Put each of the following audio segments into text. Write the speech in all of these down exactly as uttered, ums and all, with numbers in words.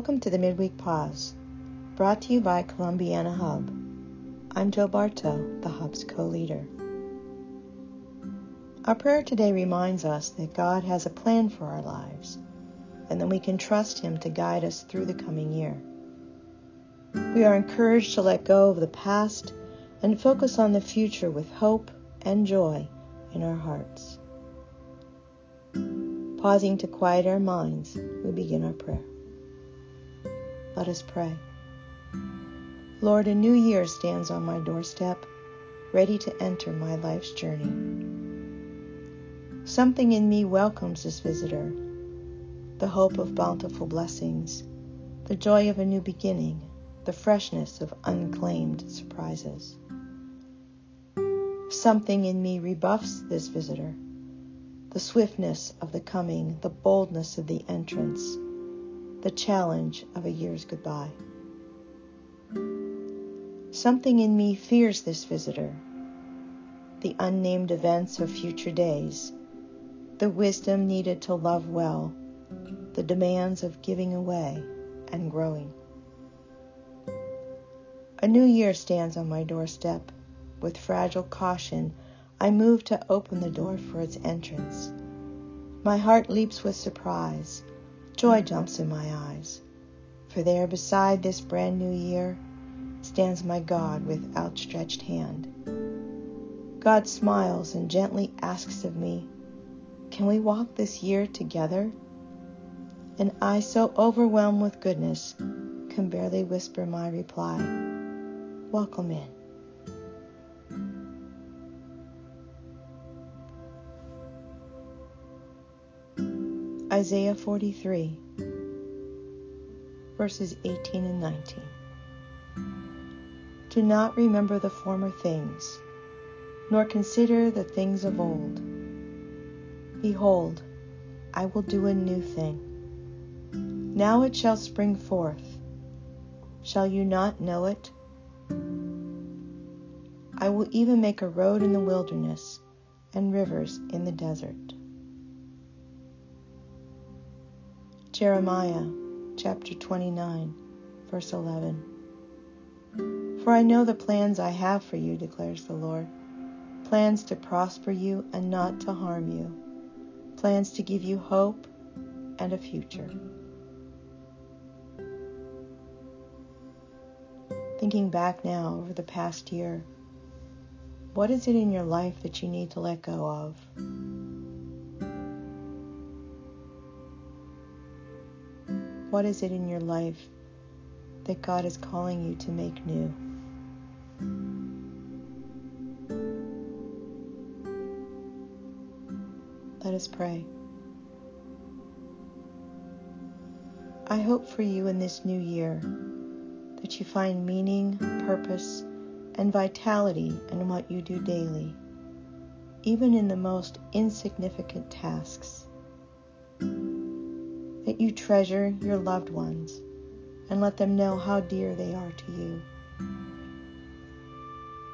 Welcome to the Midweek Pause, brought to you by Columbiana Hub. I'm Joe Bartow, the Hub's co-leader. Our prayer today reminds us that God has a plan for our lives, and that we can trust Him to guide us through the coming year. We are encouraged to let go of the past and focus on the future with hope and joy in our hearts. Pausing to quiet our minds, we begin our prayer. Let us pray. Lord, a new year stands on my doorstep, ready to enter my life's journey. Something in me welcomes this visitor, the hope of bountiful blessings, the joy of a new beginning, the freshness of unclaimed surprises. Something in me rebuffs this visitor, the swiftness of the coming, the boldness of the entrance, the challenge of a year's goodbye. Something in me fears this visitor, the unnamed events of future days, the wisdom needed to love well, the demands of giving away and growing. A new year stands on my doorstep. With fragile caution, I move to open the door for its entrance. My heart leaps with surprise. Joy jumps in my eyes, for there beside this brand new year stands my God with outstretched hand. God smiles and gently asks of me, "Can we walk this year together?" And I, so overwhelmed with goodness, can barely whisper my reply, "Welcome in." Isaiah forty-three, verses eighteen and nineteen. Do not remember the former things, nor consider the things of old. Behold, I will do a new thing. Now it shall spring forth. Shall you not know it? I will even make a road in the wilderness and rivers in the desert. Jeremiah chapter twenty-nine, verse eleven. For I know the plans I have for you, declares the Lord, plans to prosper you and not to harm you, plans to give you hope and a future. Thinking back now over the past year, what is it in your life that you need to let go of? What is it in your life that God is calling you to make new? Let us pray. I hope for you in this new year that you find meaning, purpose, and vitality in what you do daily, even in the most insignificant tasks. That you treasure your loved ones and let them know how dear they are to you.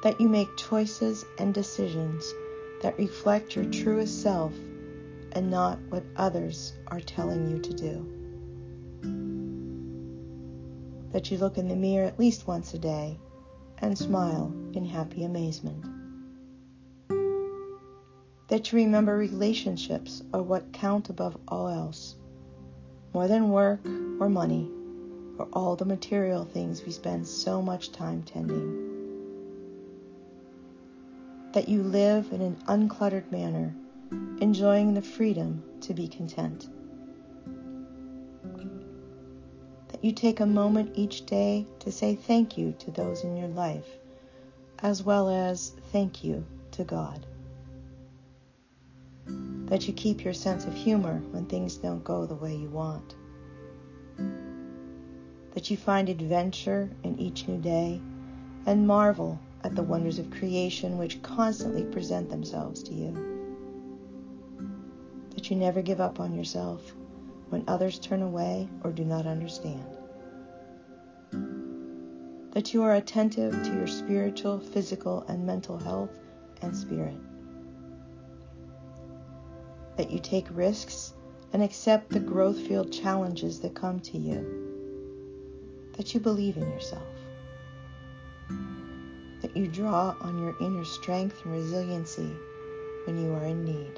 That you make choices and decisions that reflect your truest self and not what others are telling you to do. That you look in the mirror at least once a day and smile in happy amazement. That you remember relationships are what count above all else, more than work or money or all the material things we spend so much time tending. That you live in an uncluttered manner, enjoying the freedom to be content. That you take a moment each day to say thank you to those in your life, as well as thank you to God. That you keep your sense of humor when things don't go the way you want. That you find adventure in each new day and marvel at the wonders of creation which constantly present themselves to you. That you never give up on yourself when others turn away or do not understand. That you are attentive to your spiritual, physical, and mental health and spirit. That you take risks and accept the growth field challenges that come to you. that you believe in yourself, that you draw on your inner strength and resiliency when you are in need,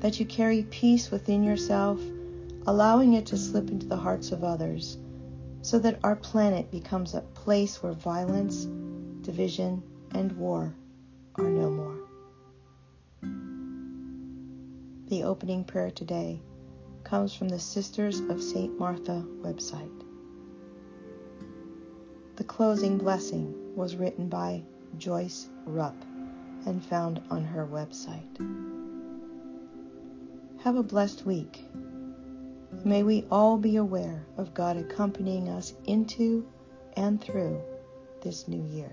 that you carry peace within yourself, allowing it to slip into the hearts of others, so that our planet becomes a place where violence, division, and war are no more. The opening prayer today comes from the Sisters of Saint Martha website. The closing blessing was written by Joyce Rupp and found on her website. Have a blessed week. May we all be aware of God accompanying us into and through this new year.